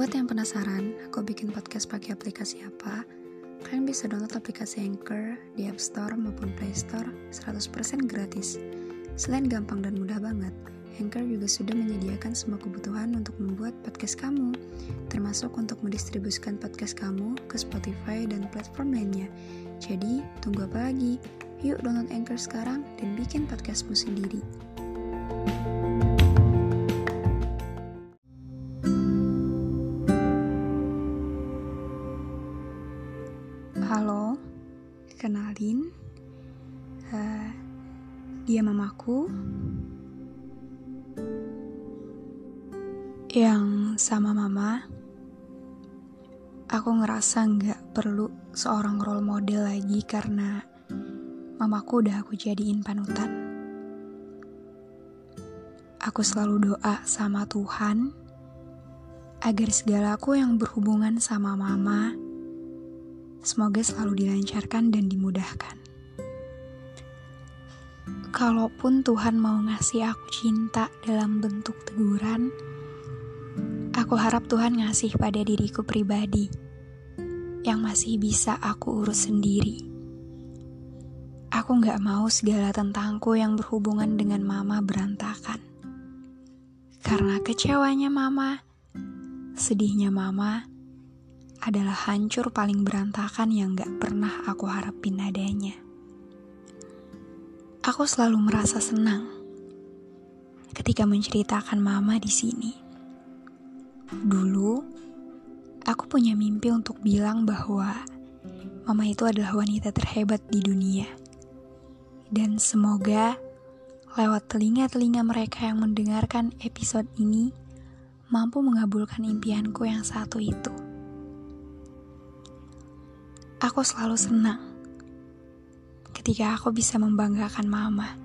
Buat yang penasaran, aku bikin podcast pakai aplikasi apa? Kalian bisa download aplikasi Anchor di App Store maupun Play Store 100% gratis. Selain gampang dan mudah banget, Anchor juga sudah menyediakan semua kebutuhan untuk membuat podcast kamu, termasuk untuk mendistribusikan podcast kamu ke Spotify dan platform lainnya. Jadi, tunggu apa lagi? Yuk download Anchor sekarang dan bikin podcastmu sendiri. Halo, kenalin, dia mamaku yang sama mama. Aku ngerasa gak perlu seorang role model lagi karena mamaku udah aku jadiin panutan. Aku selalu doa sama Tuhan agar segala aku yang berhubungan sama mama semoga selalu dilancarkan dan dimudahkan. Kalaupun Tuhan mau ngasih aku cinta dalam bentuk teguran, aku harap Tuhan ngasih pada diriku pribadi yang masih bisa aku urus sendiri. Aku gak mau segala tentangku yang berhubungan dengan mama berantakan. Karena kecewanya mama, sedihnya mama adalah hancur paling berantakan yang gak pernah aku harapin adanya. Aku selalu merasa senang ketika menceritakan mama di sini. Dulu, aku punya mimpi untuk bilang bahwa mama itu adalah wanita terhebat di dunia. Dan semoga lewat telinga-telinga mereka yang mendengarkan episode ini mampu mengabulkan impianku yang satu itu. Aku selalu senang ketika aku bisa membanggakan mama.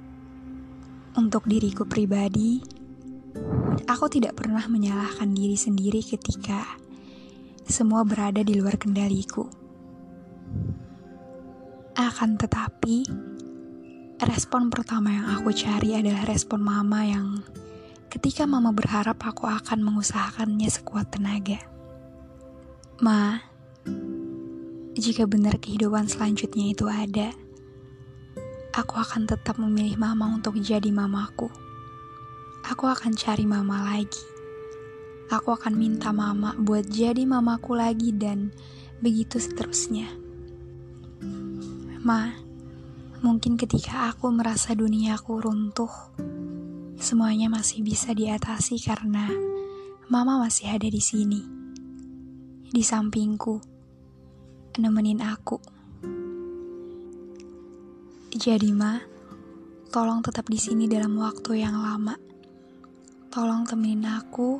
Untuk diriku pribadi, aku tidak pernah menyalahkan diri sendiri ketika semua berada di luar kendaliku. Akan tetapi, respon pertama yang aku cari adalah respon mama yang ketika mama berharap aku akan mengusahakannya sekuat tenaga. Ma, jika benar kehidupan selanjutnya itu ada, aku akan tetap memilih mama untuk jadi mamaku. Aku akan cari mama lagi. Aku akan minta mama buat jadi mamaku lagi dan begitu seterusnya. Ma, mungkin ketika aku merasa duniaku runtuh, semuanya masih bisa diatasi karena mama masih ada di sini, di sampingku, nemenin aku. Jadi ma, tolong tetap di sini dalam waktu yang lama. Tolong temenin aku,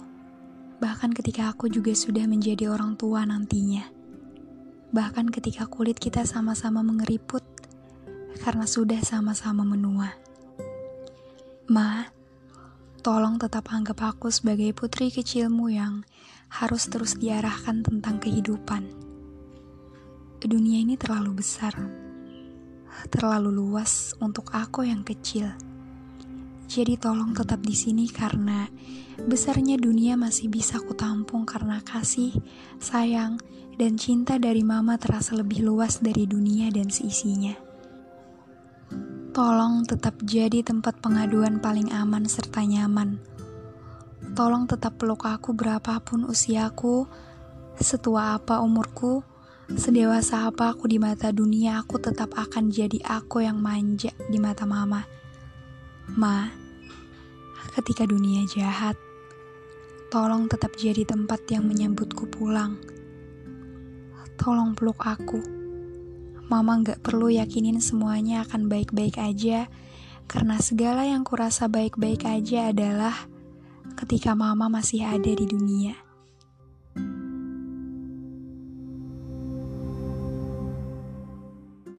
bahkan ketika aku juga sudah menjadi orang tua nantinya. Bahkan ketika kulit kita sama-sama mengeriput karena sudah sama-sama menua. Ma, tolong tetap anggap aku sebagai putri kecilmu yang harus terus diarahkan tentang kehidupan. Dunia ini terlalu besar, terlalu luas untuk aku yang kecil. Jadi tolong tetap di sini karena besarnya dunia masih bisa ku tampung karena kasih, sayang, dan cinta dari mama terasa lebih luas dari dunia dan seisinya. Tolong tetap jadi tempat pengaduan paling aman serta nyaman. Tolong tetap peluk aku berapapun usiaku, setua apa umurku, sedewasa apa aku di mata dunia, aku tetap akan jadi aku yang manja di mata mama. Ma, ketika dunia jahat, tolong tetap jadi tempat yang menyambutku pulang. Tolong peluk aku. Mama gak perlu yakinin semuanya akan baik-baik aja, karena segala yang kurasa baik-baik aja adalah ketika mama masih ada di dunia.